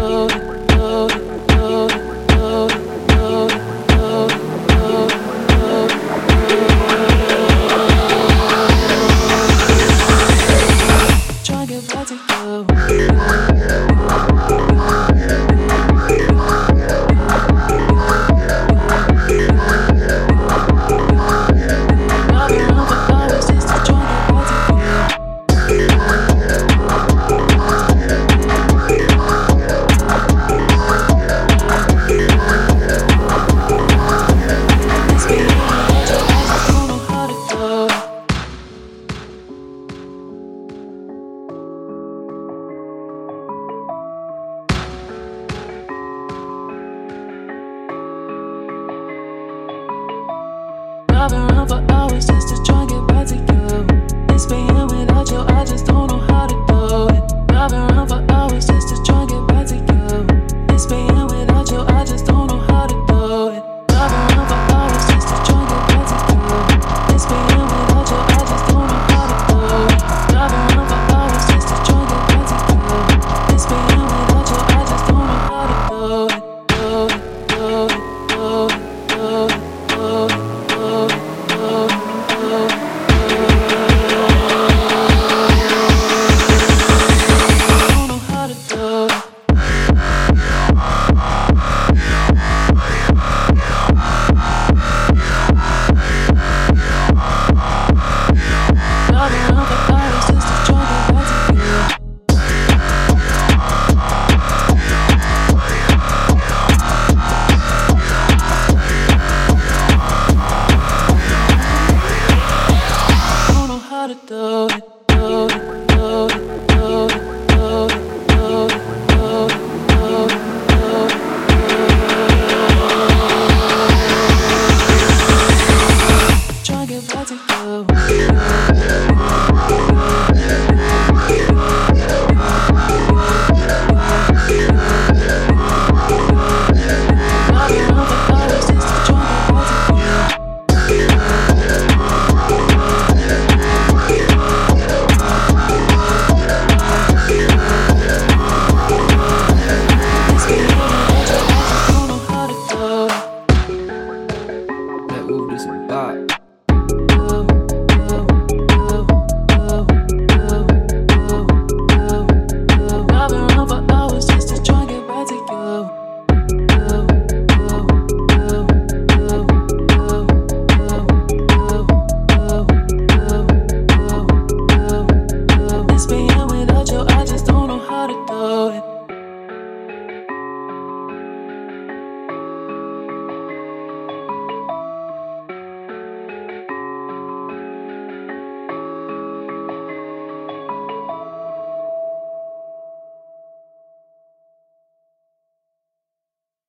I've been around for hours just to try and get